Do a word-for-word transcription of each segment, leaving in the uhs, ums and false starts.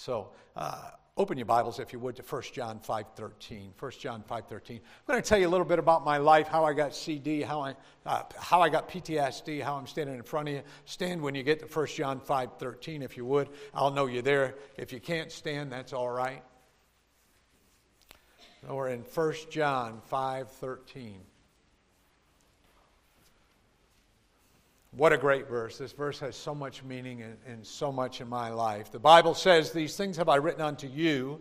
So uh, open your Bibles, if you would, to First John five thirteen. First John five thirteen. I'm going to tell you a little bit about my life, how I got C D, how I uh, how I got P T S D, how I'm standing in front of you. Stand when you get to First John five thirteen, if you would. I'll know you're there. If you can't stand, that's all right. So we're in First John five thirteen. What a great verse. This verse has so much meaning and, and so much in my life. The Bible says, "These things have I written unto you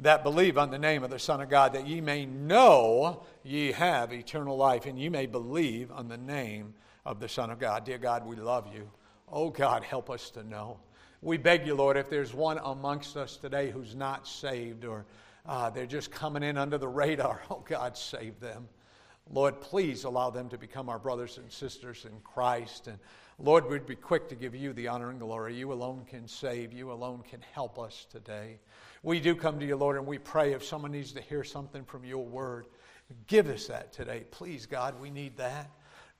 that believe on the name of the Son of God, that ye may know ye have eternal life, and ye may believe on the name of the Son of God." Dear God, we love you. Oh God, help us to know. We beg you, Lord, if there's one amongst us today who's not saved, or uh, they're just coming in under the radar, oh God, save them. Lord, please allow them to become our brothers and sisters in Christ. And Lord, we'd be quick to give you the honor and glory. You alone can save. You alone can help us today. We do come to you, Lord, and we pray if someone needs to hear something from your word, give us that today. Please, God, we need that.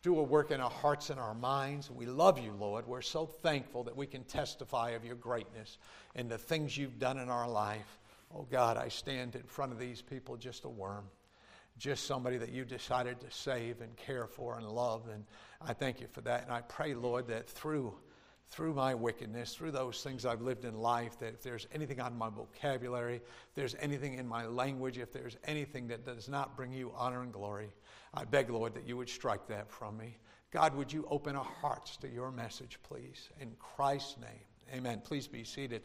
Do a work in our hearts and our minds. We love you, Lord. We're so thankful that we can testify of your greatness and the things you've done in our life. Oh, God, I stand in front of these people just a worm. Just somebody that you decided to save and care for and love. And I thank you for that. And I pray, Lord, that through through my wickedness, through those things I've lived in life, that if there's anything on my vocabulary, if there's anything in my language, if there's anything that does not bring you honor and glory, I beg, Lord, that you would strike that from me. God, would you open our hearts to your message, please? In Christ's name, amen. Please be seated.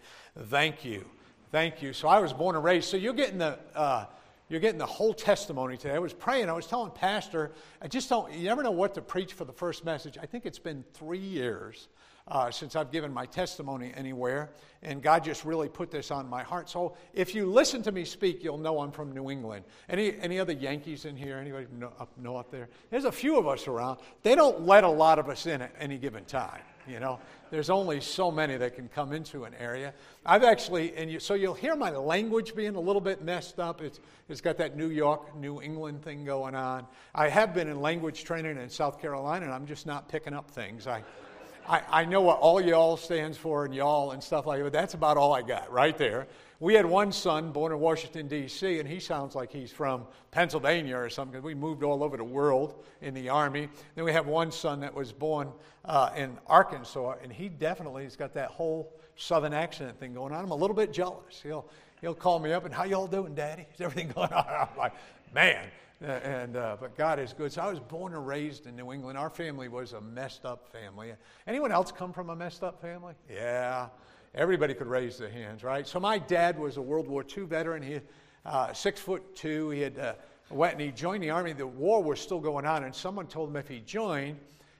Thank you. Thank you. So I was born and raised. So you're getting the... Uh, You're getting the whole testimony today. I was praying. I was telling Pastor, I just don't, you never know what to preach for the first message. I think it's been three years uh, since I've given my testimony anywhere, and God just really put this on my heart. So if you listen to me speak, you'll know I'm from New England. Any any other Yankees in here? Anybody know up, know up there? There's a few of us around. They don't let a lot of us in at any given time, you know. There's only so many that can come into an area. I've actually, and you, so you'll hear my language being a little bit messed up. It's It's got that New York, New England thing going on. I have been in language training in South Carolina, and I'm just not picking up things. I I, I know what all y'all stands for and y'all and stuff like that, but that's about all I got right there. We had one son born in Washington, D C, and he sounds like he's from Pennsylvania or something. We moved all over the world in the Army. Then we have one son that was born uh, in Arkansas, and he definitely has got that whole Southern accent thing going on. I'm a little bit jealous. He'll he'll call me up and, "How y'all doing, Daddy? Is everything going on?" I'm like, man. And uh, but God is good. So I was born and raised in New England. Our family was a messed up family. Anyone else come from a messed up family? Yeah, everybody could raise their hands, right? So my dad was a World War Two veteran. He uh, six foot two. He had uh, went and he joined the Army. The war was still going on, and someone told him if he joined,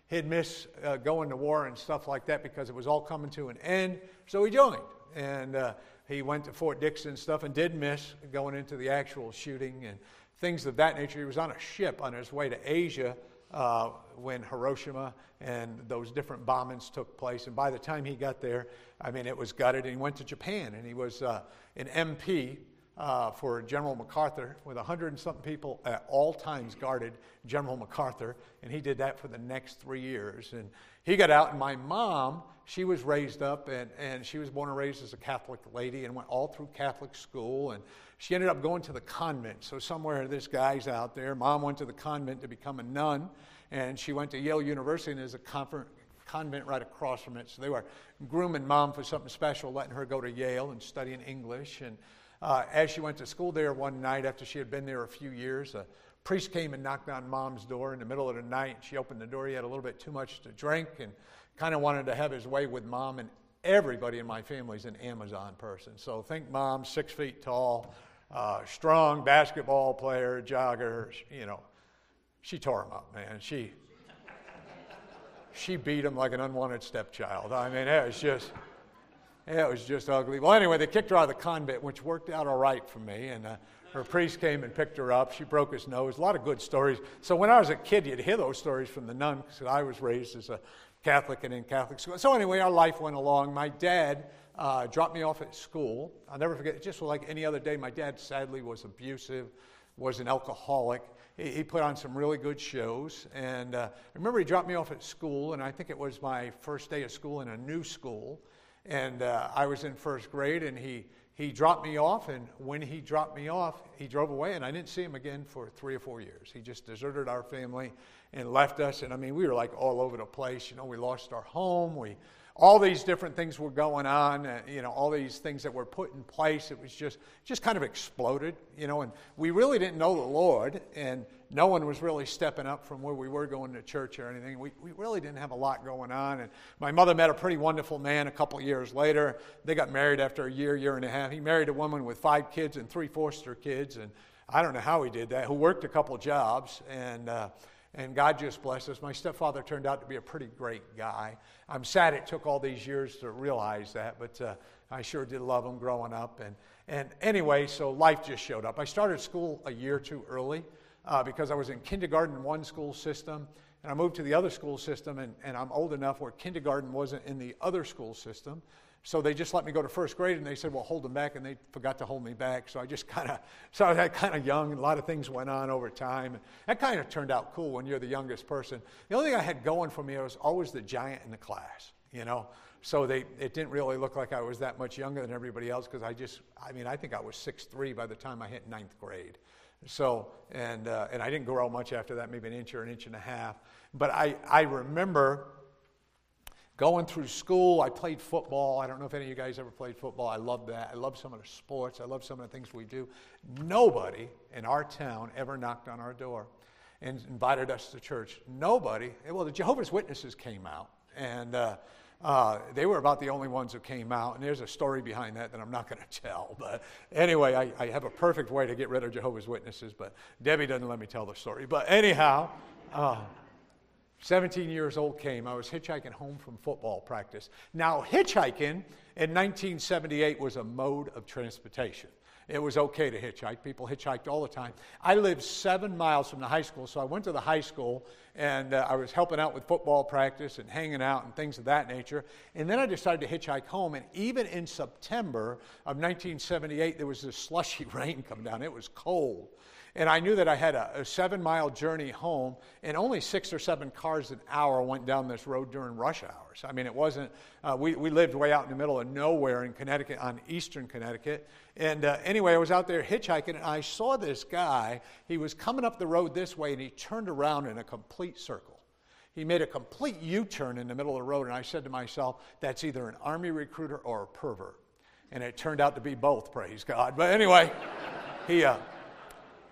he'd miss uh, going to war and stuff like that because it was all coming to an end. So he joined, and uh, he went to Fort Dixon and stuff, and did miss going into the actual shooting and things of that nature. He was on a ship on his way to Asia uh, when Hiroshima and those different bombings took place. And by the time he got there, I mean, it was gutted. And he went to Japan, and he was uh, an M P uh, for General MacArthur with a hundred and something people at all times guarded General MacArthur. And he did that for the next three years. And he got out, and my mom, she was raised up, and, and she was born and raised as a Catholic lady and went all through Catholic school, and she ended up going to the convent. So somewhere this guy's out there. Mom went to the convent to become a nun, and she went to Yale University, and there's a confer- convent right across from it. So they were grooming Mom for something special, letting her go to Yale and study in English. And uh, as she went to school there one night after she had been there a few years, a priest came and knocked on Mom's door in the middle of the night. She opened the door. He had a little bit too much to drink, and kind of wanted to have his way with Mom, and everybody in my family's an Amazon person. So think Mom, six feet tall, uh, strong basketball player, jogger, you know. She tore him up, man. She she beat him like an unwanted stepchild. I mean, it was just, it was just ugly. Well, anyway, they kicked her out of the convent, which worked out all right for me, and uh, her priest came and picked her up. She broke his nose. A lot of good stories. So when I was a kid, you'd hear those stories from the nun, because I was raised as a Catholic and in Catholic school. So anyway, our life went along. My dad uh, dropped me off at school. I'll never forget, just like any other day, my dad sadly was abusive, was an alcoholic. He, he put on some really good shows. And uh, I remember he dropped me off at school, and I think it was my first day of school in a new school. And uh, I was in first grade, and he, he dropped me off, and when he dropped me off, he drove away, and I didn't see him again for three or four years. He just deserted our family and left us, and I mean, we were like all over the place. You know, we lost our home. We, all these different things were going on, uh, you know, all these things that were put in place. It was just, just kind of exploded, you know, and we really didn't know the Lord, and no one was really stepping up from where we were going to church or anything. We we really didn't have a lot going on. And my mother met a pretty wonderful man a couple years later. They got married after a year, year and a half. He married a woman with five kids and three foster kids, and I don't know how he did that, who worked a couple jobs, and uh, and God just blessed us. My stepfather turned out to be a pretty great guy. I'm sad it took all these years to realize that, but uh, I sure did love him growing up. And, and anyway, so life just showed up. I started school a year too early. Uh, because I was in kindergarten in one school system, and I moved to the other school system, and, and I'm old enough where kindergarten wasn't in the other school system. So they just let me go to first grade, and they said, well, hold them back, and they forgot to hold me back. So I just kind of, so I was kind of young, and a lot of things went on over time. And that kind of turned out cool when you're the youngest person. The only thing I had going for me was always the giant in the class, you know. So they, it didn't really look like I was that much younger than everybody else, because I just, I mean, I think I was six three by the time I hit ninth grade. So, and uh, and I didn't grow much after that, maybe an inch or an inch and a half. But I, I remember going through school. I played football. I don't know if any of you guys ever played football. I loved that. I loved some of the sports. I loved some of the things we do. Nobody in our town ever knocked on our door and invited us to church. Nobody. Well, the Jehovah's Witnesses came out, and uh, uh, they were about the only ones who came out. And there's a story behind that that I'm not going to tell. But anyway, I, I have a perfect way to get rid of Jehovah's Witnesses, but Debbie doesn't let me tell the story. But anyhow, uh, seventeen years old came. I was hitchhiking home from football practice. Now, hitchhiking in nineteen seventy-eight was a mode of transportation. It was okay to hitchhike. People hitchhiked all the time. I lived seven miles from the high school, so I went to the high school, and uh, I was helping out with football practice and hanging out and things of that nature. And then I decided to hitchhike home, and even in September of nineteen seventy-eight, there was this slushy rain coming down. It was cold. And I knew that I had a, a seven-mile journey home, and only six or seven cars an hour went down this road during rush hours. I mean, it wasn't, uh, we, we lived way out in the middle of nowhere in Connecticut, on eastern Connecticut. And uh, anyway, I was out there hitchhiking, and I saw this guy. He was coming up the road this way, and he turned around in a complete circle. He made a complete U-turn in the middle of the road, and I said to myself, that's either an army recruiter or a pervert. And it turned out to be both, praise God. But anyway, he... Uh,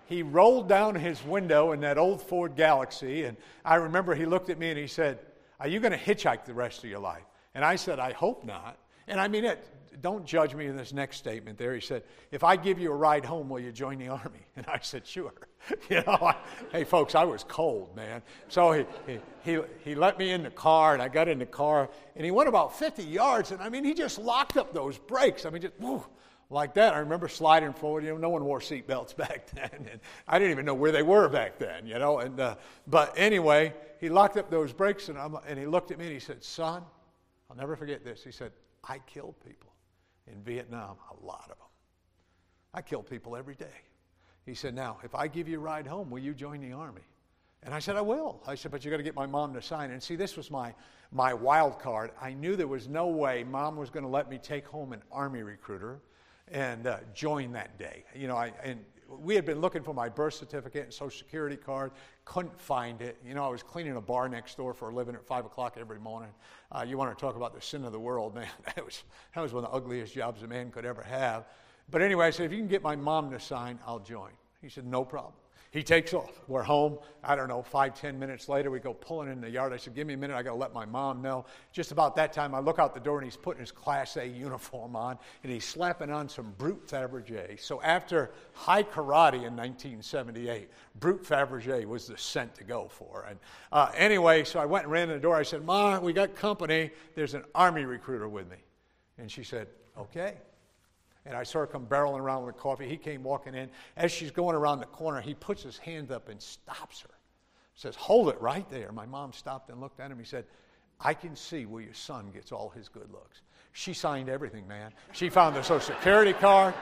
He rolled down his window in that old Ford Galaxy, and I remember he looked at me and he said, are you going to hitchhike the rest of your life? And I said, I hope not. And I mean it. Don't judge me in this next statement there. He said, if I give you a ride home, will you join the Army? And I said, sure. You know, I, hey, folks, I was cold, man. So he, he he he let me in the car, and I got in the car, and he went about fifty yards, and I mean, he just locked up those brakes. I mean, just, whew. Like that, I remember sliding forward. You know, no one wore seat belts back then, and I didn't even know where they were back then. You know, and uh, but anyway, he locked up those brakes, and I'm, and he looked at me and he said, "Son, I'll never forget this." He said, "I killed people in Vietnam, a lot of them. I kill people every day." He said, "Now, if I give you a ride home, will you join the Army?" And I said, I will. I said, but you got to get my mom to sign. And see, this was my, my wild card. I knew there was no way mom was going to let me take home an Army recruiter and uh, join that day. You know, I and we had been looking for my birth certificate and social security card, couldn't find it. You know, I was cleaning a bar next door for a living at five o'clock every morning. Uh, you want to talk about the sin of the world, man. That was, that was one of the ugliest jobs a man could ever have. But anyway, I said, if you can get my mom to sign, I'll join. He said, no problem. He takes off. We're home. I don't know, five, ten minutes later, we go pulling in the yard. I said, give me a minute. I got to let my mom know. Just about that time, I look out the door, and he's putting his Class A uniform on, and he's slapping on some Brute Fabergé. So after High Karate in nineteen seventy-eight, Brute Fabergé was the scent to go for. And uh, anyway, so I went and ran in the door. I said, Ma, we got company. There's an Army recruiter with me. And she said, okay. And I saw her come barreling around with coffee. He came walking in. As she's going around the corner, he puts his hand up and stops her. He says, hold it right there. My mom stopped and looked at him. He said, I can see where your son gets all his good looks. She signed everything, man. She found the Social Security card.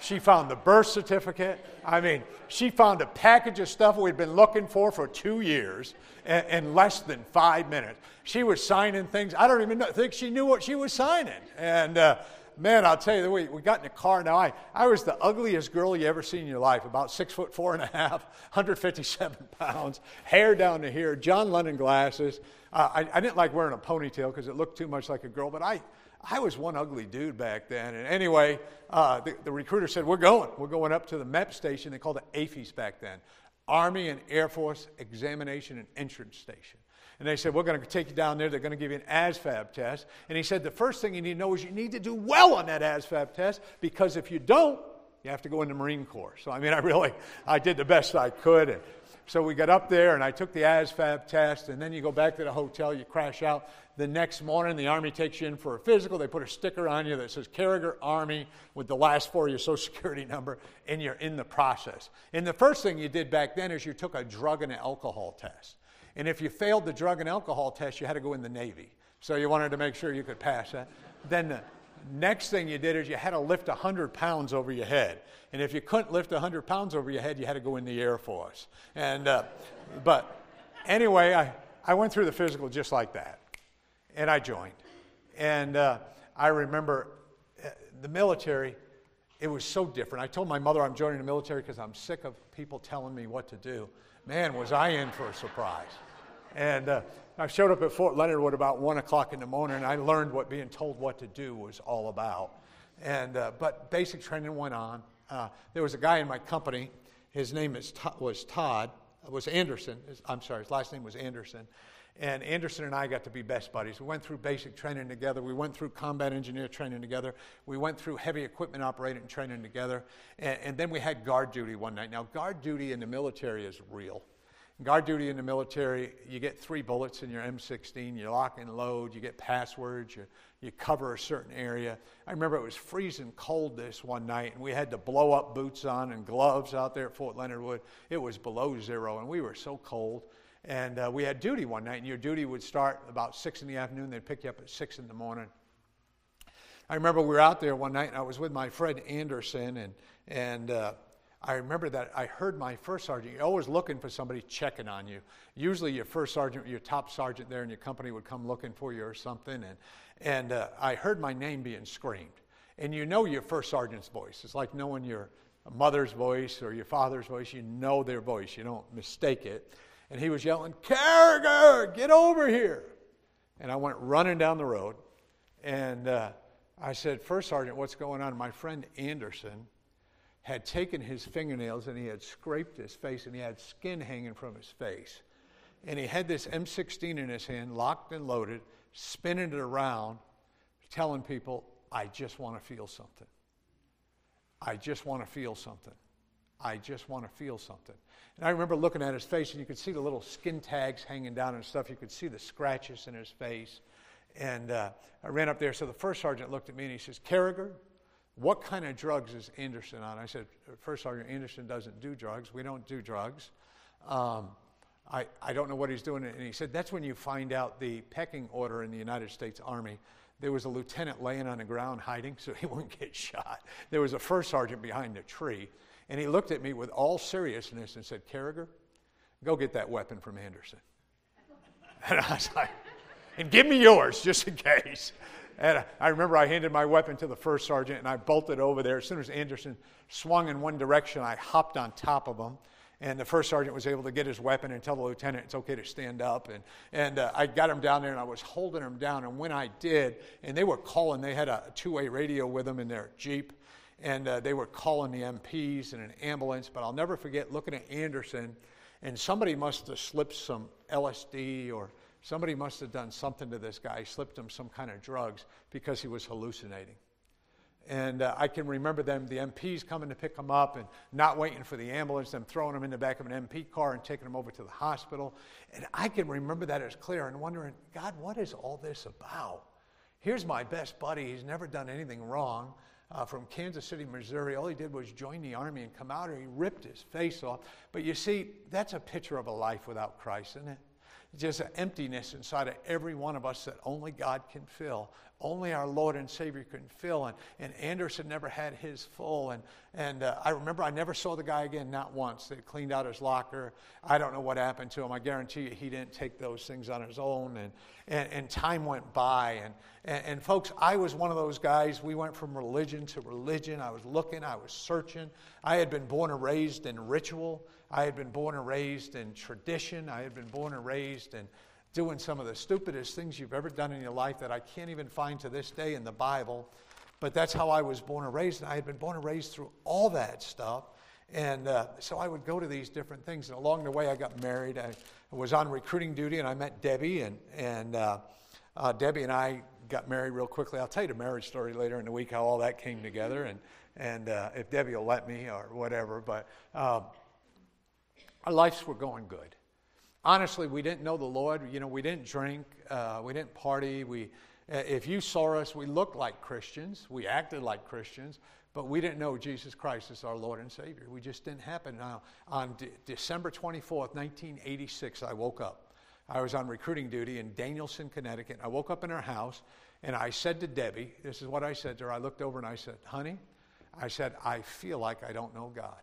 She found the birth certificate. I mean, she found a package of stuff we'd been looking for for two years in less than five minutes. She was signing things. I don't even know, think she knew what she was signing. And uh, man, I'll tell you, we, we got in the car. Now, I, I was the ugliest girl you ever seen in your life, about six foot four and a half, one hundred fifty-seven pounds, hair down to here, John Lennon glasses. Uh, I, I didn't like wearing a ponytail because it looked too much like a girl, but I... I was one ugly dude back then. And anyway, uh, the, the recruiter said, we're going. We're going up to the MEPS station. They called it AFES back then, Army and Air Force Examination and Entrance Station. And they said, we're going to take you down there. They're going to give you an ASVAB test. And he said, the first thing you need to know is you need to do well on that ASVAB test, because if you don't, you have to go in the Marine Corps. So, I mean, I really, I did the best I could. And so we got up there, and I took the ASVAB test, and then you go back to the hotel, you crash out. The next morning, the Army takes you in for a physical. They put a sticker on you that says Kerriger Army with the last four of your Social Security number, and you're in the process. And the first thing you did back then is you took a drug and alcohol test. And if you failed the drug and alcohol test, you had to go in the Navy. So you wanted to make sure you could pass that. Then the next thing you did is you had to lift one hundred pounds over your head. And if you couldn't lift one hundred pounds over your head, you had to go in the Air Force. And, uh, but anyway, I, I went through the physical just like that. And I joined. And uh, I remember the military, it was so different. I told my mother I'm joining the military because I'm sick of people telling me what to do. Man, was I in for a surprise. And uh, I showed up at Fort Leonard Wood about one o'clock in the morning, and I learned what being told what to do was all about. And uh, but basic training went on. Uh, there was a guy in my company. His name is was Todd, was Anderson. I'm sorry, his last name was Anderson. And Anderson and I got to be best buddies. We went through basic training together. We went through combat engineer training together. We went through heavy equipment operating training together. And, and then we had guard duty one night. Now, guard duty in the military is real. Guard duty in the military, you get three bullets in your M sixteen, you lock and load, you get passwords, you, you cover a certain area. I remember it was freezing cold this one night, and we had to blow up boots on and gloves out there at Fort Leonard Wood. It was below zero, and we were so cold. And uh, we had duty one night, and your duty would start about six in the afternoon. They'd pick you up at six in the morning. I remember we were out there one night, and I was with my friend Anderson, and and uh, I remember that I heard my first sergeant. You're always looking for somebody checking on you. Usually your first sergeant, your top sergeant there in your company would come looking for you or something. And, and uh, I heard my name being screamed. And you know your first sergeant's voice. It's like knowing your mother's voice or your father's voice. You know their voice. You don't mistake it. And he was yelling, Kerriger, get over here. And I went running down the road. And uh, I said, First Sergeant, what's going on? My friend Anderson had taken his fingernails and he had scraped his face and he had skin hanging from his face. And he had this M sixteen in his hand, locked and loaded, spinning it around, telling people, I just want to feel something. I just want to feel something. I just want to feel something. And I remember looking at his face, and you could see the little skin tags hanging down and stuff. You could see the scratches in his face. And uh, I ran up there. So the first sergeant looked at me, and he says, Kerriger, what kind of drugs is Anderson on? I said, First Sergeant, Anderson doesn't do drugs. We don't do drugs. Um, I, I don't know what he's doing. And he said, that's when you find out the pecking order in the United States Army. There was a lieutenant laying on the ground hiding so he wouldn't get shot. There was a first sergeant behind a tree. And he looked at me with all seriousness and said, Kerriger, go get that weapon from Anderson. And I was like, and give me yours just in case. And I remember I handed my weapon to the first sergeant, and I bolted over there. As soon as Anderson swung in one direction, I hopped on top of him. And the first sergeant was able to get his weapon and tell the lieutenant it's okay to stand up. And, and uh, I got him down there, and I was holding him down. And when I did, and they were calling, they had a two-way radio with them in their Jeep. And uh, they were calling the M Ps and an ambulance. But I'll never forget looking at Anderson, and somebody must have slipped some L S D, or somebody must have done something to this guy, slipped him some kind of drugs, because he was hallucinating. And uh, I can remember them, the M Ps coming to pick him up and not waiting for the ambulance, them throwing him in the back of an M P car and taking him over to the hospital. And I can remember that as clear, and wondering, God, what is all this about? Here's my best buddy. He's never done anything wrong. Uh, from Kansas City, Missouri. All he did was join the Army and come out, or he ripped his face off. But you see, that's a picture of a life without Christ, isn't it? Just an emptiness inside of every one of us that only God can fill. only our Lord and Savior can fill. And, and Anderson never had his full. And, and uh, I remember I never saw the guy again, not once. They cleaned out his locker. I don't know what happened to him. I guarantee you he didn't take those things on his own. And, and, and time went by. And, and, and folks, I was one of those guys. We went from religion to religion. I was looking. I was searching. I had been born and raised in ritual. I had been born and raised in tradition. I had been born and raised in doing some of the stupidest things you've ever done in your life that I can't even find to this day in the Bible. But that's how I was born and raised. And I had been born and raised through all that stuff. And uh, so I would go to these different things. And along the way, I got married. I was on recruiting duty, and I met Debbie. And, and uh, uh, Debbie and I got married real quickly. I'll tell you the marriage story later in the week, how all that came together. And, and uh, if Debbie will let me or whatever. But um, our lives were going good. Honestly, we didn't know the Lord. You know, we didn't drink. Uh, we didn't party. We, uh, if you saw us, we looked like Christians. We acted like Christians, but we didn't know Jesus Christ as our Lord and Savior. We just didn't happen. Now, on de- December twenty-fourth, nineteen eighty-six, I woke up. I was on recruiting duty in Danielson, Connecticut. I woke up in her house, and I said to Debbie, this is what I said to her. I looked over, and I said, honey, I said, I feel like I don't know God.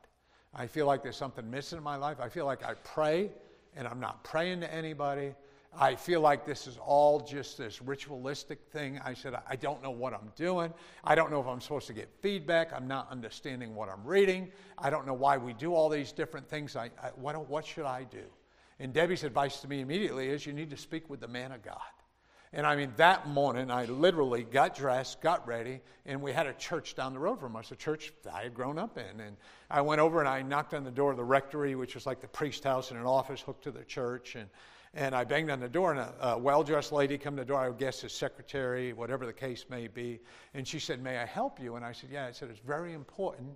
I feel like there's something missing in my life. I feel like I pray, and I'm not praying to anybody. I feel like this is all just this ritualistic thing. I said, I don't know what I'm doing. I don't know if I'm supposed to get feedback. I'm not understanding what I'm reading. I don't know why we do all these different things. I, I what, what should I do? And Debbie's advice to me immediately is you need to speak with the man of God. And I mean, that morning, I literally got dressed, got ready, and we had a church down the road from us, a church I had grown up in. And I went over and I knocked on the door of the rectory, which was like the priest house in an office hooked to the church. And, and I banged on the door, and a, a well-dressed lady come to the door, I would guess his secretary, whatever the case may be. And she said, may I help you? And I said, yeah. I said, it's very important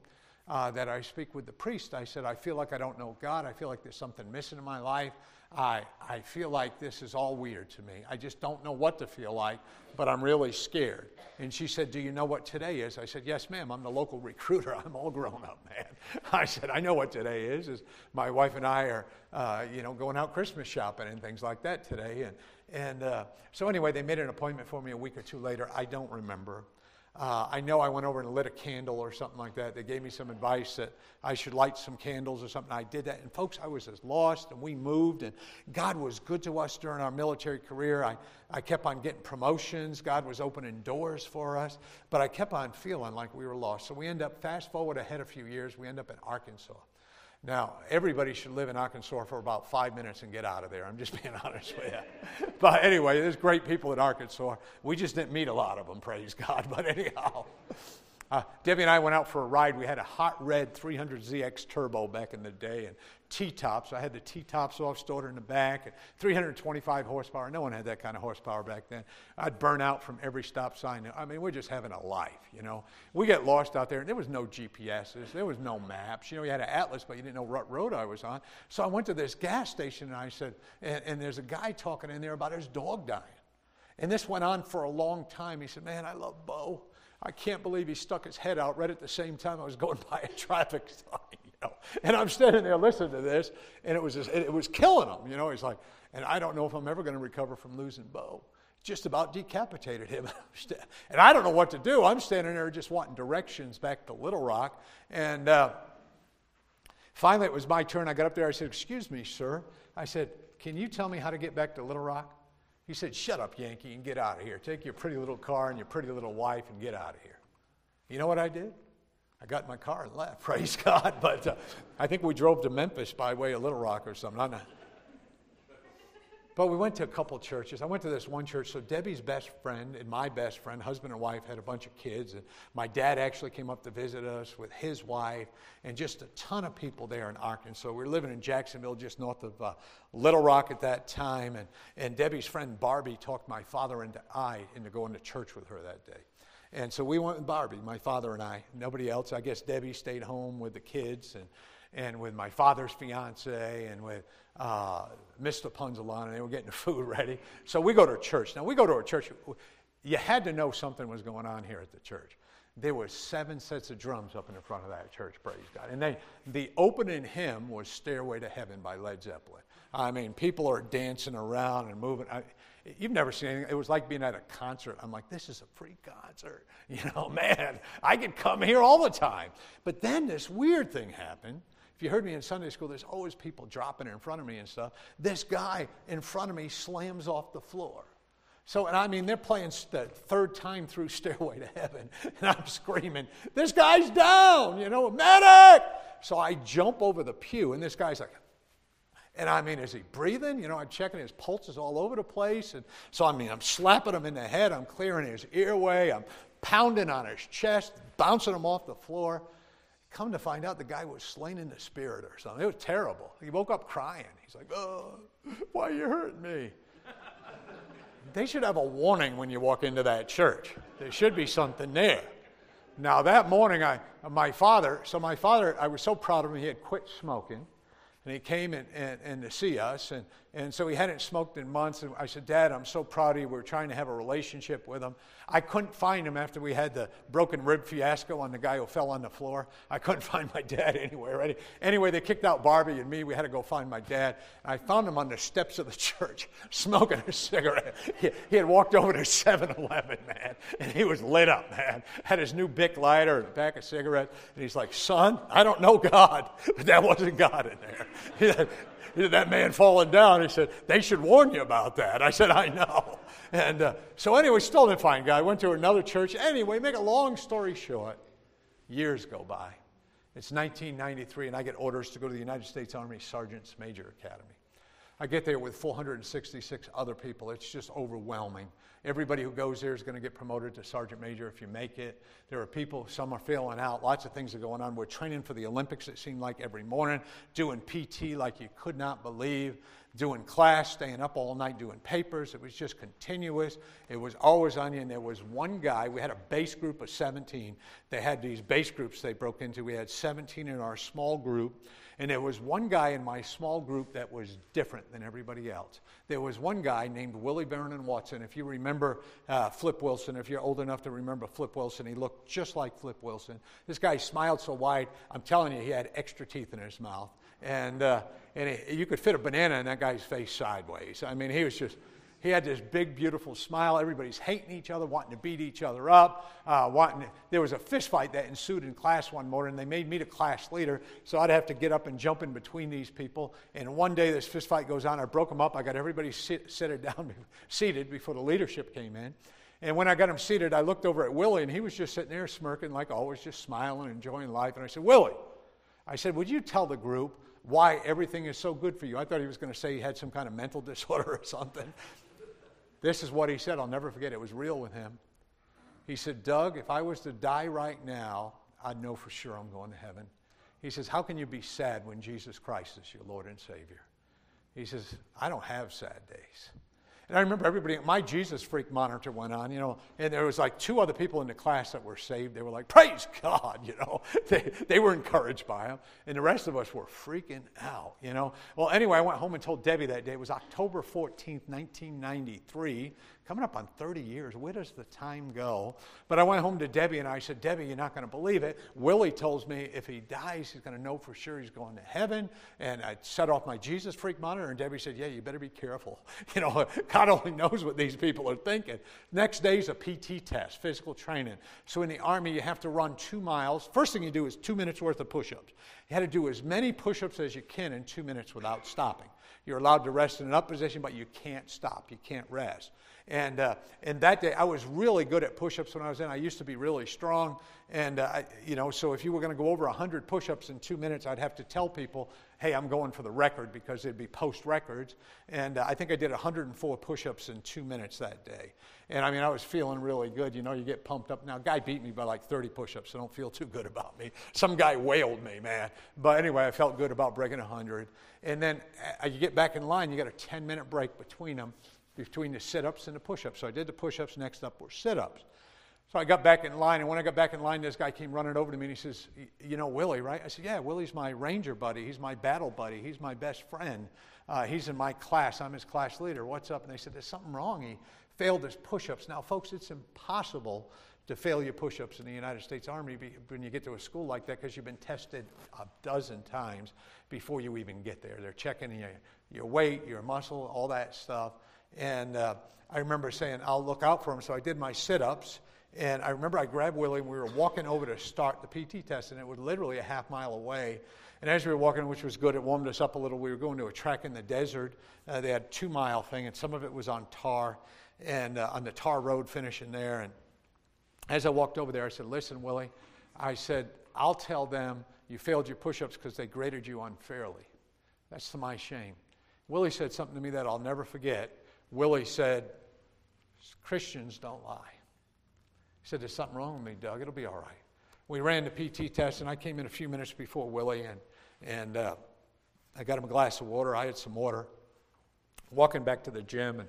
uh, that I speak with the priest. I said, I feel like I don't know God. I feel like there's something missing in my life. I, I feel like this is all weird to me. I just don't know what to feel like, but I'm really scared. And she said, do you know what today is? I said, yes, ma'am. I'm the local recruiter. I'm all grown up, man. I said, I know what today is. is my wife and I are, uh, you know, going out Christmas shopping and things like that today. And, and uh, so anyway, they made an appointment for me a week or two later. I don't remember. Uh, I know I went over and lit a candle or something like that. They gave me some advice that I should light some candles or something. I did that. And folks, I was as lost, and we moved, and God was good to us during our military career. I, I kept on getting promotions. God was opening doors for us, but I kept on feeling like we were lost. So we end up, fast forward ahead a few years, we end up in Arkansas. Now, everybody should live in Arkansas for about five minutes and get out of there. I'm just being honest with you. But anyway, there's great people in Arkansas. We just didn't meet a lot of them, praise God. But anyhow, uh, Debbie and I went out for a ride. We had a hot red three hundred Z X Turbo back in the day and T-tops. I had the T-tops off, stored in the back, three hundred twenty-five horsepower. No one had that kind of horsepower back then. I'd burn out from every stop sign. I mean, we're just having a life, you know. We get lost out there, and there was no G P S's. There was no maps. You know, you had an atlas, but you didn't know what road I was on. So I went to this gas station, and I said, and, and there's a guy talking in there about his dog dying. And this went on for a long time. He said, man, I love Bo. I can't believe he stuck his head out right at the same time I was going by a traffic sign. And I'm standing there listening to this, and it was just, it was killing him. You know, he's like, and I don't know if I'm ever going to recover from losing Bo. Just about decapitated him. And I don't know what to do. I'm standing there just wanting directions back to Little Rock. And uh, finally, it was my turn. I got up there. I said, excuse me, sir. I said, can you tell me how to get back to Little Rock? He said, shut up, Yankee, and get out of here. Take your pretty little car and your pretty little wife and get out of here. You know what I did? I got in my car and left, praise God. But uh, I think we drove to Memphis by way of Little Rock or something. I'm not. But we went to a couple churches. I went to this one church. So Debbie's best friend and my best friend, husband and wife, had a bunch of kids. And my dad actually came up to visit us with his wife and just a ton of people there in Arkansas. We were living in Jacksonville, just north of uh, Little Rock at that time. And, and Debbie's friend Barbie talked my father and I into going to church with her that day. And so we went with Barbie, my father and I. Nobody else. I guess Debbie stayed home with the kids and, and with my father's fiance and with uh, Mister Punzalon, and they were getting the food ready. So we go to a church. Now, we go to a church. you had to know something was going on here at the church. There were seven sets of drums up in the front of that church, praise God. And they, the opening hymn was Stairway to Heaven by Led Zeppelin. I mean, people are dancing around and moving. I, you've never seen anything. It was like being at a concert. I'm like, this is a free concert. You know, man, I could come here all the time. But then this weird thing happened. If you heard me in Sunday school, there's always people dropping in front of me and stuff. This guy in front of me slams off the floor. So, and I mean, they're playing the third time through Stairway to Heaven, and I'm screaming, this guy's down, you know, medic! So I jump over the pew, and this guy's like, and I mean, is he breathing? You know, I'm checking his pulse is all over the place, and so I mean, I'm slapping him in the head, I'm clearing his airway, I'm pounding on his chest, bouncing him off the floor. Come to find out, the guy was slain in the spirit or something. It was terrible. He woke up crying. He's like, oh, why are you hurting me? They should have a warning when you walk into that church. There should be something there. Now that morning, I, my father, so my father, I was so proud of him, he had quit smoking. And he came in, in, in to see us, and, and so he hadn't smoked in months. And I said, Dad, I'm so proud of you. We're trying to have a relationship with him. I couldn't find him after we had the broken rib fiasco on the guy who fell on the floor. I couldn't find my dad anywhere. Right? Anyway, they kicked out Barbie and me. We had to go find my dad. I found him on the steps of the church smoking a cigarette. He, he had walked over to seven eleven, man, and he was lit up, man. Had his new Bic lighter and a pack of cigarettes, and he's like, son, I don't know God, but that wasn't God in there. He said, that man falling down, he said, they should warn you about that. I said, I know. And uh, so anyway, still didn't find God. Went to another church. Anyway, make a long story short, years go by. It's nineteen ninety-three, and I get orders to go to the United States Army Sergeants Major Academy. I get there with four hundred sixty-six other people. It's just overwhelming. Everybody who goes there is going to get promoted to sergeant major if you make it. There are people, some are failing out. Lots of things are going on. We're training for the Olympics, it seemed like, every morning, doing P T like you could not believe, doing class, staying up all night, doing papers. It was just continuous. It was always on you. And there was one guy. We had a base group of seventeen. They had these base groups they broke into. We had seventeen in our small group. And there was one guy in my small group that was different than everybody else. There was one guy named Willie Vernon Watson. If you remember uh, Flip Wilson, if you're old enough to remember Flip Wilson, he looked just like Flip Wilson. This guy smiled so wide, I'm telling you, he had extra teeth in his mouth. And uh, and it, you could fit a banana in that guy's face sideways. I mean, he was just... He had this big, beautiful smile. Everybody's hating each other, wanting to beat each other up. Uh, wanting to, there was a fist fight that ensued in class one morning, and they made me the class leader, so I'd have to get up and jump in between these people. And one day, this fist fight goes on. I broke them up. I got everybody sit, sit down, seated before the leadership came in. And when I got them seated, I looked over at Willie, and he was just sitting there smirking like always, just smiling, enjoying life. And I said, Willie, I said, would you tell the group why everything is so good for you? I thought he was going to say he had some kind of mental disorder or something. This is what he said. I'll never forget. It was real with him. He said, Doug, if I was to die right now, I'd know for sure I'm going to heaven. He says, how can you be sad when Jesus Christ is your Lord and Savior? He says, I don't have sad days. And I remember everybody, my Jesus freak monitor went on, you know, and there was like two other people in the class that were saved. They were like, praise God, you know. They, they were encouraged by him. And the rest of us were freaking out, you know. Well, anyway, I went home and told Debbie that day. It was October fourteenth, nineteen ninety-three, coming up on thirty years. Where does the time go? But I went home to Debbie and I said, Debbie, you're not going to believe it. Willie tells me if he dies, he's going to know for sure he's going to heaven. And I set off my Jesus freak monitor, and Debbie said, yeah, you better be careful. You know, God only knows what these people are thinking. Next day's a P T test, physical training. So in the Army, you have to run two miles. First thing you do is two minutes worth of push-ups. You had to do as many push-ups as you can in two minutes without stopping. You're allowed to rest in an up position, but you can't stop. You can't rest. And uh, and that day, I was really good at push-ups when I was in. I used to be really strong. And, uh, I, you know, so if you were going to go over one hundred push-ups in two minutes, I'd have to tell people, hey, I'm going for the record, because it'd be post-records. And uh, I think I did one hundred four push-ups in two minutes that day. And, I mean, I was feeling really good. You know, you get pumped up. Now, a guy beat me by like thirty push-ups, so don't feel too good about me. Some guy wailed me, man. But anyway, I felt good about breaking one hundred. And then uh, you get back in line. You got a ten-minute break between them, between the sit-ups and the push-ups. So I did the push-ups. Next up were sit-ups. So I got back in line, and when I got back in line, this guy came running over to me, and he says, you know Willie, right? I said, yeah, Willie's my ranger buddy. He's my battle buddy. He's my best friend. Uh, he's in my class. I'm his class leader. What's up? And they said, there's something wrong. He failed his push-ups. Now, folks, it's impossible to fail your push-ups in the United States Army when you get to a school like that, because you've been tested a dozen times before you even get there. They're checking your, your weight, your muscle, all that stuff. And uh, I remember saying, I'll look out for him. So I did my sit-ups. And I remember I grabbed Willie, and we were walking over to start the P T test, and it was literally a half mile away. And as we were walking, which was good, it warmed us up a little. We were going to a track in the desert. Uh, they had a two-mile thing, and some of it was on tar, and uh, on the tar road finishing there. And as I walked over there, I said, listen, Willie, I said, I'll tell them you failed your push-ups because they graded you unfairly. That's to my shame. Willie said something to me that I'll never forget. Willie said, Christians don't lie. He said, there's something wrong with me, Doug. It'll be all right. We ran the P T test, and I came in a few minutes before Willie, and, and uh, I got him a glass of water. I had some water. Walking back to the gym, and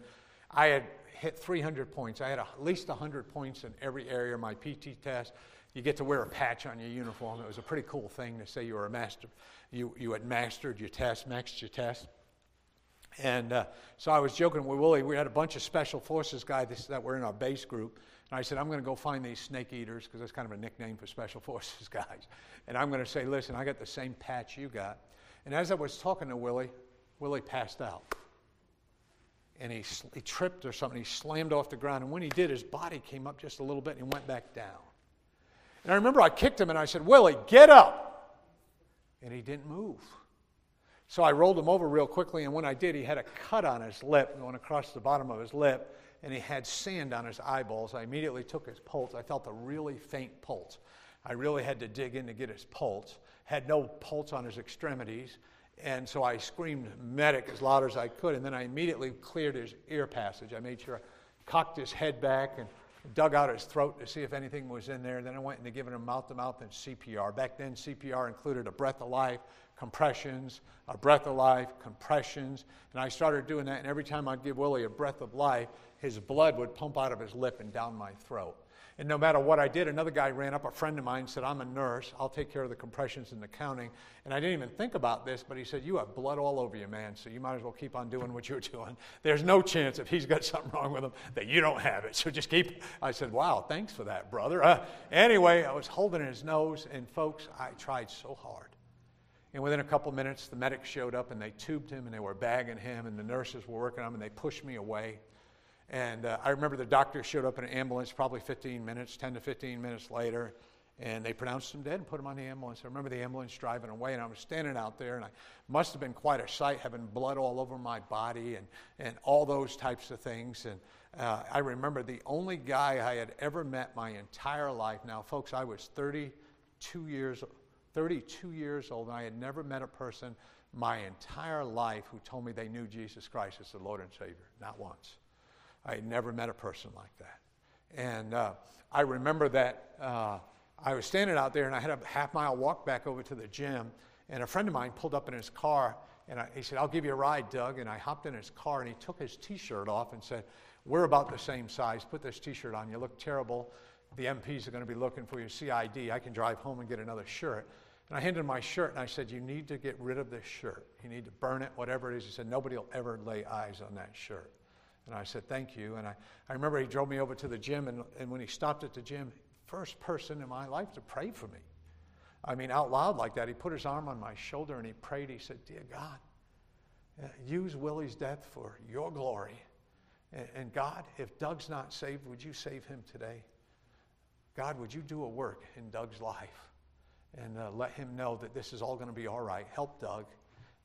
I had hit three hundred points. I had at least one hundred points in every area of my P T test. You get to wear a patch on your uniform. It was a pretty cool thing to say you were a master. You, you had mastered your test, maxed your test. And uh, so I was joking with Willie. We had a bunch of special forces guys that were in our base group. And I said, I'm going to go find these snake eaters, because that's kind of a nickname for special forces guys. And I'm going to say, listen, I got the same patch you got. And as I was talking to Willie, Willie passed out. And he, he tripped or something. He slammed off the ground. And when he did, his body came up just a little bit and he went back down. And I remember I kicked him and I said, Willie, get up. And he didn't move. So I rolled him over real quickly, and when I did, he had a cut on his lip going across the bottom of his lip, and he had sand on his eyeballs. I immediately took his pulse. I felt a really faint pulse. I really had to dig in to get his pulse. Had no pulse on his extremities, and so I screamed medic as loud as I could, and then I immediately cleared his ear passage. I made sure I cocked his head back and dug out his throat to see if anything was in there. Then I went into giving him mouth-to-mouth and C P R. Back then, C P R included a breath of life, compressions, a breath of life, compressions. And I started doing that, and every time I'd give Willie a breath of life, his blood would pump out of his lip and down my throat. And no matter what I did, another guy ran up, a friend of mine, said, I'm a nurse. I'll take care of the compressions and the counting. And I didn't even think about this, but he said, you have blood all over you, man, so you might as well keep on doing what you're doing. There's no chance if he's got something wrong with him that you don't have it, so just keep. I said, wow, thanks for that, brother. Uh, anyway, I was holding his nose, and folks, I tried so hard. And within a couple minutes, the medics showed up, and they tubed him, and they were bagging him, and the nurses were working on him, and they pushed me away. And uh, I remember the doctor showed up in an ambulance probably fifteen minutes, ten to fifteen minutes later, and they pronounced him dead and put him on the ambulance. I remember the ambulance driving away, and I was standing out there, and I must have been quite a sight, having blood all over my body and, and all those types of things. And uh, I remember the only guy I had ever met my entire life. Now, folks, I was thirty-two years, thirty-two years old, and I had never met a person my entire life who told me they knew Jesus Christ as the Lord and Savior, not once. I had never met a person like that. And uh, I remember that uh, I was standing out there, and I had a half-mile walk back over to the gym, and a friend of mine pulled up in his car, and I, he said, I'll give you a ride, Doug. And I hopped in his car, and he took his T-shirt off and said, we're about the same size. Put this T-shirt on. You look terrible. The M Ps are going to be looking for your C I D. I can drive home and get another shirt. And I handed him my shirt, and I said, you need to get rid of this shirt. You need to burn it, whatever it is. He said, nobody will ever lay eyes on that shirt. And I said, thank you. And I, I remember he drove me over to the gym, and, and when he stopped at the gym, first person in my life to pray for me. I mean, out loud like that. He put his arm on my shoulder, and he prayed. He said, dear God, use Willie's death for your glory. And, and God, if Doug's not saved, would you save him today? God, would you do a work in Doug's life and uh, let him know that this is all going to be all right. Help Doug.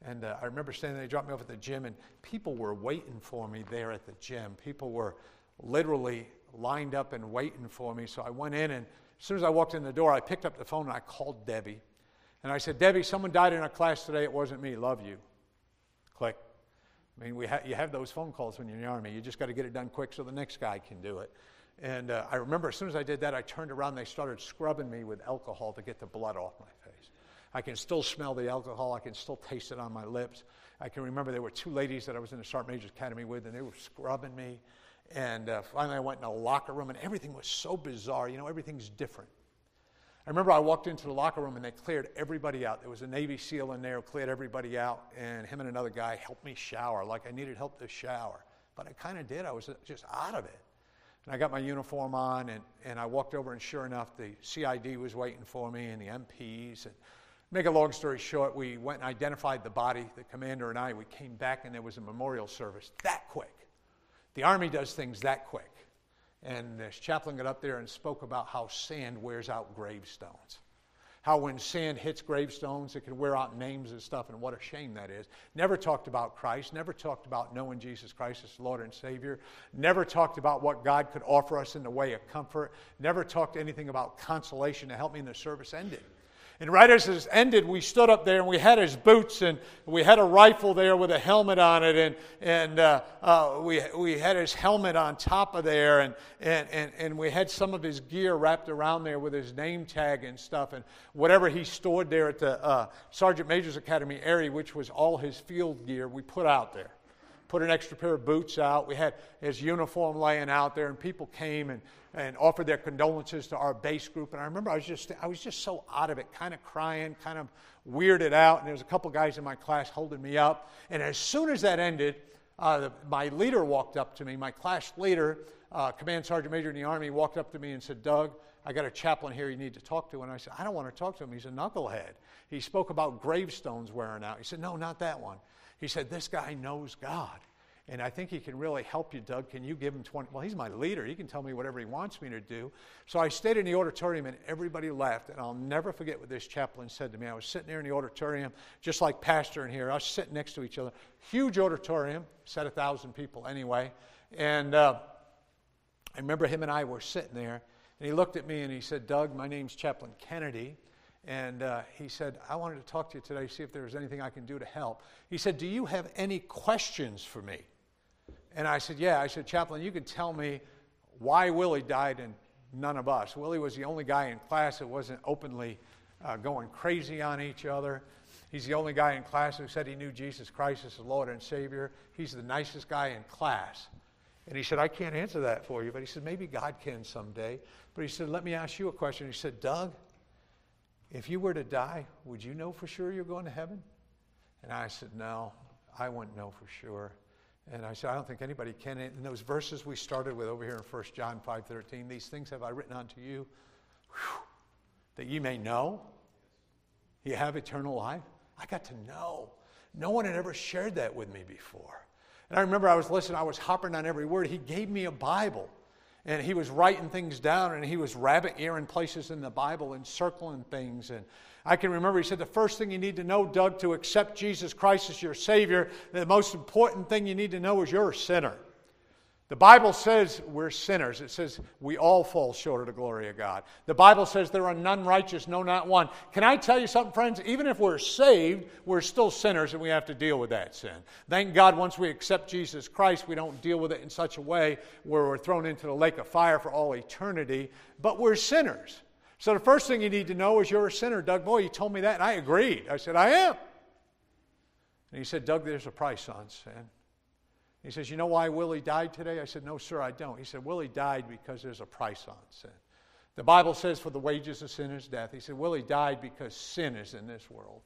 And uh, I remember standing there, they dropped me off at the gym, and people were waiting for me there at the gym. People were literally lined up and waiting for me. So I went in, and as soon as I walked in the door, I picked up the phone, and I called Debbie. And I said, Debbie, someone died in our class today. It wasn't me. Love you. Click. I mean, we ha- you have those phone calls when you're in the Army. You just got to get it done quick so the next guy can do it. And uh, I remember as soon as I did that, I turned around, and they started scrubbing me with alcohol to get the blood off my face. I can still smell the alcohol. I can still taste it on my lips. I can remember there were two ladies that I was in the Sergeant Major's Academy with, and they were scrubbing me. And uh, finally, I went in a locker room, and everything was so bizarre. You know, everything's different. I remember I walked into the locker room, and they cleared everybody out. There was a Navy SEAL in there who cleared everybody out, and him and another guy helped me shower, like I needed help to shower. but I kind of did. I was just out of it. And I got my uniform on, and, and I walked over, and sure enough, the C I D was waiting for me, and the M Ps. And make a long story short, we went and identified the body, the commander and I. We came back, and there was a memorial service that quick. The Army does things that quick. And this chaplain got up there and spoke about how sand wears out gravestones. How when sand hits gravestones, it can wear out names and stuff, and what a shame that is. Never talked about Christ, never talked about knowing Jesus Christ as Lord and Savior, never talked about what God could offer us in the way of comfort, never talked anything about consolation to help me, and the service ended. And right as it ended, we stood up there, and we had his boots, and we had a rifle there with a helmet on it, and and uh, uh, we we had his helmet on top of there, and, and and and we had some of his gear wrapped around there with his name tag and stuff, and whatever he stored there at the uh, Sergeant Major's Academy area, which was all his field gear, we put out there. Put an extra pair of boots out. We had his uniform laying out there, and people came and, and offered their condolences to our base group. And I remember I was just I was just so out of it, kind of crying, kind of weirded out. And there was a couple guys in my class holding me up. And as soon as that ended, uh, the, my leader walked up to me. My class leader, uh, Command Sergeant Major in the Army, walked up to me and said, "Doug, I got a chaplain here you need to talk to." And I said, "I don't want to talk to him. He's a knucklehead. He spoke about gravestones wearing out." He said, "No, not that one." He said, "This guy knows God, and I think he can really help you, Doug. Can you give him twenty? Well, he's my leader. He can tell me whatever he wants me to do." So I stayed in the auditorium, and everybody left, and I'll never forget what this chaplain said to me. I was sitting there in the auditorium, just like Pastor in here. I was sitting next to each other. Huge auditorium, set a thousand people anyway. And uh, I remember him and I were sitting there, and he looked at me, and he said, "Doug, my name's Chaplain Kennedy. And uh, he said, I wanted to talk to you today, see if there was anything I can do to help." He said, "Do you have any questions for me?" And I said, "Yeah." I said, "Chaplain, you can tell me why Willie died and none of us." Willie was the only guy in class that wasn't openly uh, going crazy on each other. He's the only guy in class who said he knew Jesus Christ as the Lord and Savior. He's the nicest guy in class. And he said, "I can't answer that for you." But he said, "Maybe God can someday." But he said, "Let me ask you a question." He said, "Doug, if you were to die, would you know for sure you're going to heaven?" And I said, "No, I wouldn't know for sure." And I said, "I don't think anybody can." And those verses we started with over here in First John five thirteen, "These things have I written unto you, whew, that you may know you have eternal life." I got to know. No one had ever shared that with me before. And I remember I was listening. I was hopping on every word. He gave me a Bible. And he was writing things down, and he was rabbit-earing places in the Bible and circling things. And I can remember he said, "The first thing you need to know, Doug, to accept Jesus Christ as your Savior, the most important thing you need to know is you're a sinner." The Bible says we're sinners. It says we all fall short of the glory of God. The Bible says there are none righteous, no, not one. Can I tell you something, friends? Even if we're saved, we're still sinners, and we have to deal with that sin. Thank God once we accept Jesus Christ, we don't deal with it in such a way where we're thrown into the lake of fire for all eternity, but we're sinners. So the first thing you need to know is you're a sinner. "Doug, boy, you told me that," and I agreed. I said, "I am." And he said, "Doug, there's a price on sin." He says, "You know why Willie died today?" I said, "No, sir, I don't." He said, "Willie died because there's a price on sin. The Bible says for the wages of sin is death." He said, "Willie died because sin is in this world."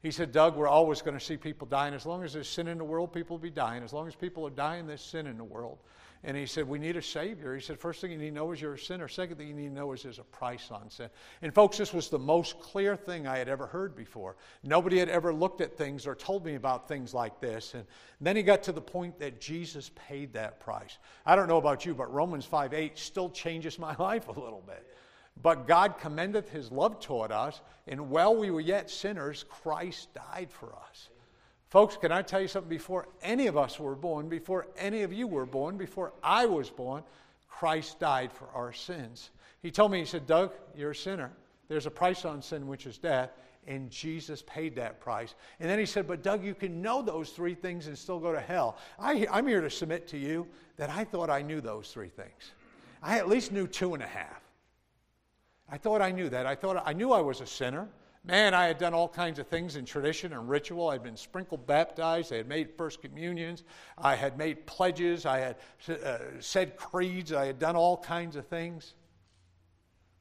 He said, "Doug, we're always going to see people dying. As long as there's sin in the world, people will be dying. As long as people are dying, there's sin in the world." And he said, "We need a Savior." He said, "First thing you need to know is you're a sinner. Second thing you need to know is there's a price on sin." And folks, this was the most clear thing I had ever heard before. Nobody had ever looked at things or told me about things like this. And then he got to the point that Jesus paid that price. I don't know about you, but Romans five eight still changes my life a little bit. "But God commendeth his love toward us, and while we were yet sinners, Christ died for us." Folks, can I tell you something? Before any of us were born, before any of you were born, before I was born, Christ died for our sins. He told me, he said, "Doug, you're a sinner. There's a price on sin, which is death, and Jesus paid that price." And then he said, "But Doug, you can know those three things and still go to hell." I, I'm here to submit to you that I thought I knew those three things. I at least knew two and a half. I thought I knew that. I thought I knew I was a sinner. Man, I had done all kinds of things in tradition and ritual. I'd been sprinkled, baptized. I had made first communions. I had made pledges. I had uh, said creeds. I had done all kinds of things.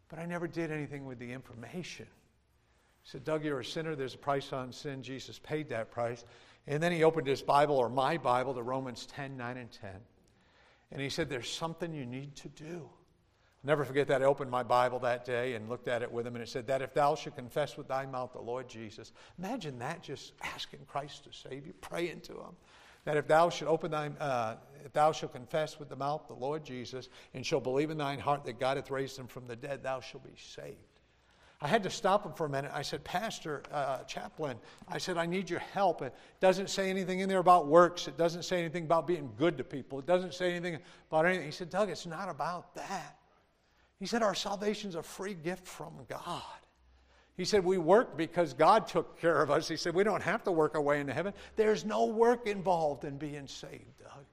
But I never did anything with the information. He said, "Doug, you're a sinner. There's a price on sin. Jesus paid that price." And then he opened his Bible, or my Bible, to Romans ten, nine, and ten. And he said, there's something you need to do. I'll never forget that. I opened my Bible that day and looked at it with him, and it said, that if thou shalt confess with thy mouth the Lord Jesus. Imagine that, just asking Christ to save you, praying to him. That if thou shalt open thine, uh, if thou shalt confess with the mouth the Lord Jesus, and shalt believe in thine heart that God hath raised him from the dead, thou shalt be saved. I had to stop him for a minute. I said, Pastor, uh, Chaplain, I said, I need your help. It doesn't say anything in there about works. It doesn't say anything about being good to people. It doesn't say anything about anything. He said, Doug, it's not about that. He said, our salvation's a free gift from God. He said, we work because God took care of us. He said, we don't have to work our way into heaven. There's no work involved in being saved, Doug.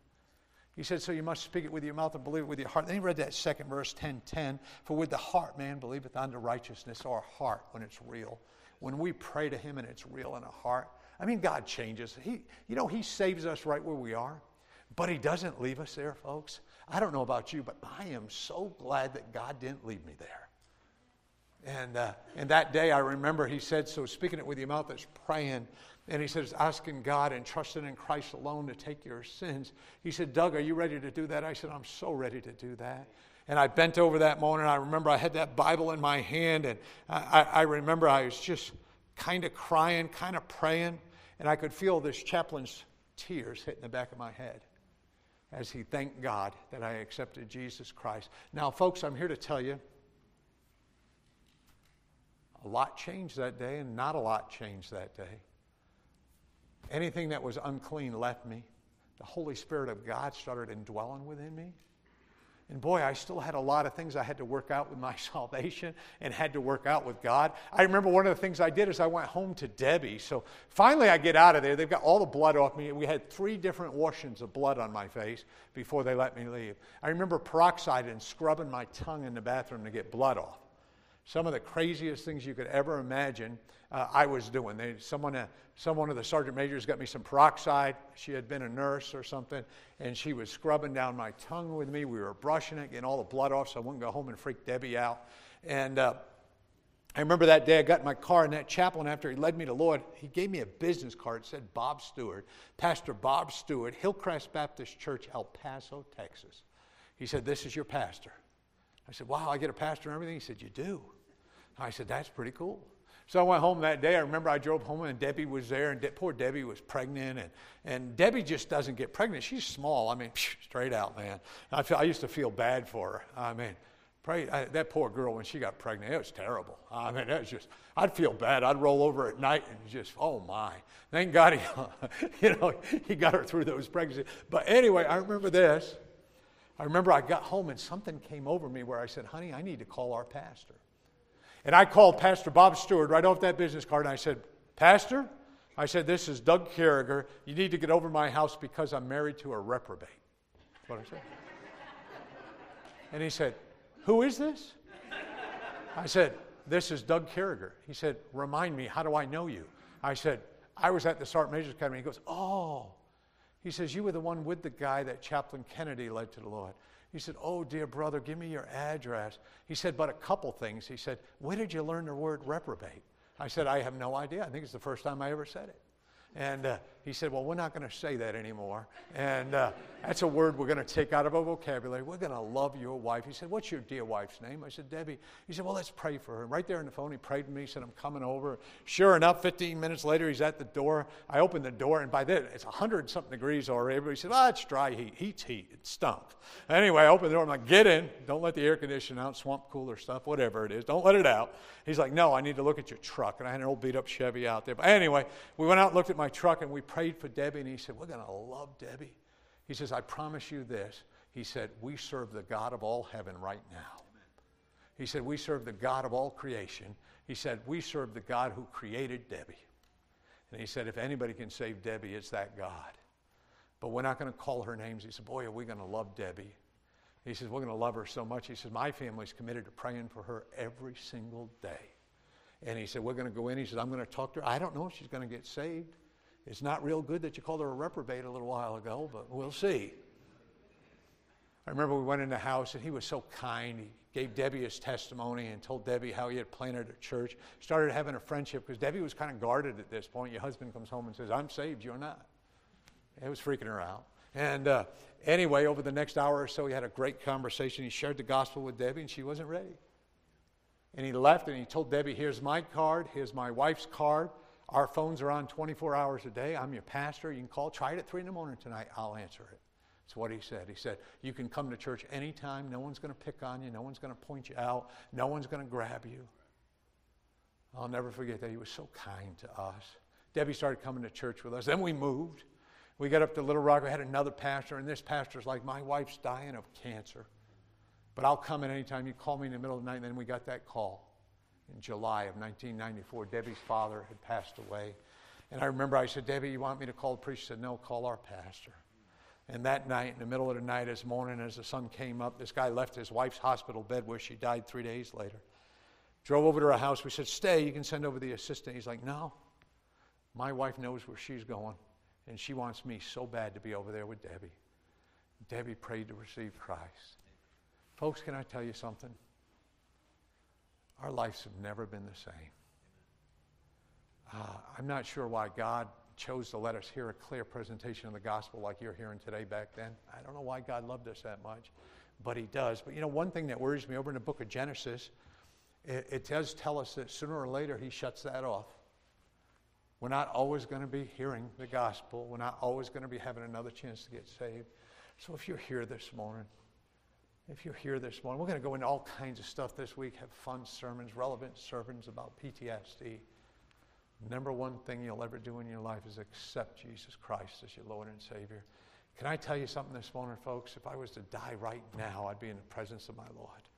He said, so you must speak it with your mouth and believe it with your heart. Then he read that second verse, ten ten. For with the heart, man believeth unto righteousness, or heart, when it's real. When we pray to him and it's real in our heart. I mean, God changes. He, you know, he saves us right where we are. But he doesn't leave us there, folks. I don't know about you, but I am so glad that God didn't leave me there. And, uh, and that day, I remember he said, so speaking it with your mouth, that's praying. And he says, asking God and trusting in Christ alone to take your sins. He said, Doug, are you ready to do that? I said, I'm so ready to do that. And I bent over that morning. I remember I had that Bible in my hand. And I, I remember I was just kind of crying, kind of praying. And I could feel this chaplain's tears hitting the back of my head as he thanked God that I accepted Jesus Christ. Now, folks, I'm here to tell you, a lot changed that day, and not a lot changed that day. Anything that was unclean left me. The Holy Spirit of God started indwelling within me. And boy, I still had a lot of things I had to work out with my salvation and had to work out with God. I remember one of the things I did is I went home to Debbie. So finally I get out of there. They've got all the blood off me. We had three different washings of blood on my face before they let me leave. I remember peroxide and scrubbing my tongue in the bathroom to get blood off. Some of the craziest things you could ever imagine, uh, I was doing. They, someone, uh, someone of the sergeant majors got me some peroxide. She had been a nurse or something, and she was scrubbing down my tongue with me. We were brushing it, getting all the blood off so I wouldn't go home and freak Debbie out. And uh, I remember that day I got in my car, and that chaplain, after he led me to Lord, he gave me a business card. It said Bob Stewart, Pastor Bob Stewart, Hillcrest Baptist Church, El Paso, Texas. He said, this is your pastor. I said, wow, I get a pastor and everything? He said, you do. I said, that's pretty cool. So I went home that day. I remember I drove home and Debbie was there, and De- poor Debbie was pregnant. And, and Debbie just doesn't get pregnant. She's small. I mean, phew, straight out, man. I, feel, I used to feel bad for her. I mean, pray, I, that poor girl, when she got pregnant, it was terrible. I mean, that was just, I'd feel bad. I'd roll over at night and just, oh my. Thank God he, you know, he got her through those pregnancies. But anyway, I remember this. I remember I got home and something came over me where I said, honey, I need to call our pastor. And I called Pastor Bob Stewart right off that business card, and I said, Pastor, I said, this is Doug Kerriger. You need to get over my house because I'm married to a reprobate. That's what I said. And he said, who is this? I said, this is Doug Kerriger. He said, remind me, how do I know you? I said, I was at the Sergeant Major's Academy. He goes, oh. He says, you were the one with the guy that Chaplain Kennedy led to the Lord. He said, oh, dear brother, give me your address. He said, but a couple things. He said, when did you learn the word reprobate? I said, I have no idea. I think it's the first time I ever said it. And uh, he said, well, we're not going to say that anymore. And uh, that's a word we're going to take out of our vocabulary. We're going to love your wife. He said, what's your dear wife's name? I said, Debbie. He said, well, let's pray for her. And right there on the phone, he prayed with me. He said, I'm coming over. Sure enough, fifteen minutes later, he's at the door. I opened the door, and by then, it's one hundred something degrees already. Everybody said, ah, it's dry heat. Heat's heat. It stunk. Anyway, I opened the door. I'm like, get in. Don't let the air conditioner out, swamp cooler stuff, whatever it is. Don't let it out. He's like, no, I need to look at your truck. And I had an old beat-up Chevy out there. But anyway, we went out and looked at my truck, and we prayed for Debbie, and he said, we're going to love Debbie. He says, I promise you this. He said, we serve the God of all heaven right now. He said, we serve the God of all creation. He said, we serve the God who created Debbie. And he said, if anybody can save Debbie, it's that God. But we're not going to call her names. He said, boy, are we going to love Debbie. He says, we're going to love her so much. He says, my family's committed to praying for her every single day. And he said, we're going to go in. He said, I'm going to talk to her. I don't know if she's going to get saved. It's not real good that you called her a reprobate a little while ago, but we'll see. I remember we went in the house, and he was so kind. He gave Debbie his testimony and told Debbie how he had planted a church. Started having a friendship, because Debbie was kind of guarded at this point. Your husband comes home and says, "I'm saved, you're not." It was freaking her out. And uh, anyway, over the next hour or so, he had a great conversation. He shared the gospel with Debbie, and she wasn't ready. And he left, and he told Debbie, "Here's my card. Here's my wife's card. Our phones are on twenty-four hours a day. I'm your pastor. You can call. Try it at three in the morning tonight. I'll answer it." That's what he said. He said, "You can come to church anytime. No one's going to pick on you. No one's going to point you out. No one's going to grab you." I'll never forget that. He was so kind to us. Debbie started coming to church with us. Then we moved. We got up to Little Rock. We had another pastor, and this pastor's like, "My wife's dying of cancer, but I'll come at any time. You call me in the middle of the night." And then we got that call. In July of nineteen ninety-four, Debbie's father had passed away. And I remember I said, "Debbie, you want me to call the priest?" She said, "No, call our pastor." And that night, in the middle of the night, as morning, as the sun came up, this guy left his wife's hospital bed where she died three days later. Drove over to her house. We said, "Stay, you can send over the assistant." He's like, "No, my wife knows where she's going, and she wants me so bad to be over there with Debbie." Debbie prayed to receive Christ. Folks, can I tell you something? Our lives have never been the same. Uh, I'm not sure why God chose to let us hear a clear presentation of the gospel like you're hearing today back then. I don't know why God loved us that much, but he does. But you know, one thing that worries me over in the book of Genesis, it, it does tell us that sooner or later he shuts that off. We're not always going to be hearing the gospel. We're not always going to be having another chance to get saved. So if you're here this morning, If you're here this morning, we're going to go into all kinds of stuff this week, have fun sermons, relevant sermons about P T S D. Number one thing you'll ever do in your life is accept Jesus Christ as your Lord and Savior. Can I tell you something this morning, folks? If I was to die right now, I'd be in the presence of my Lord.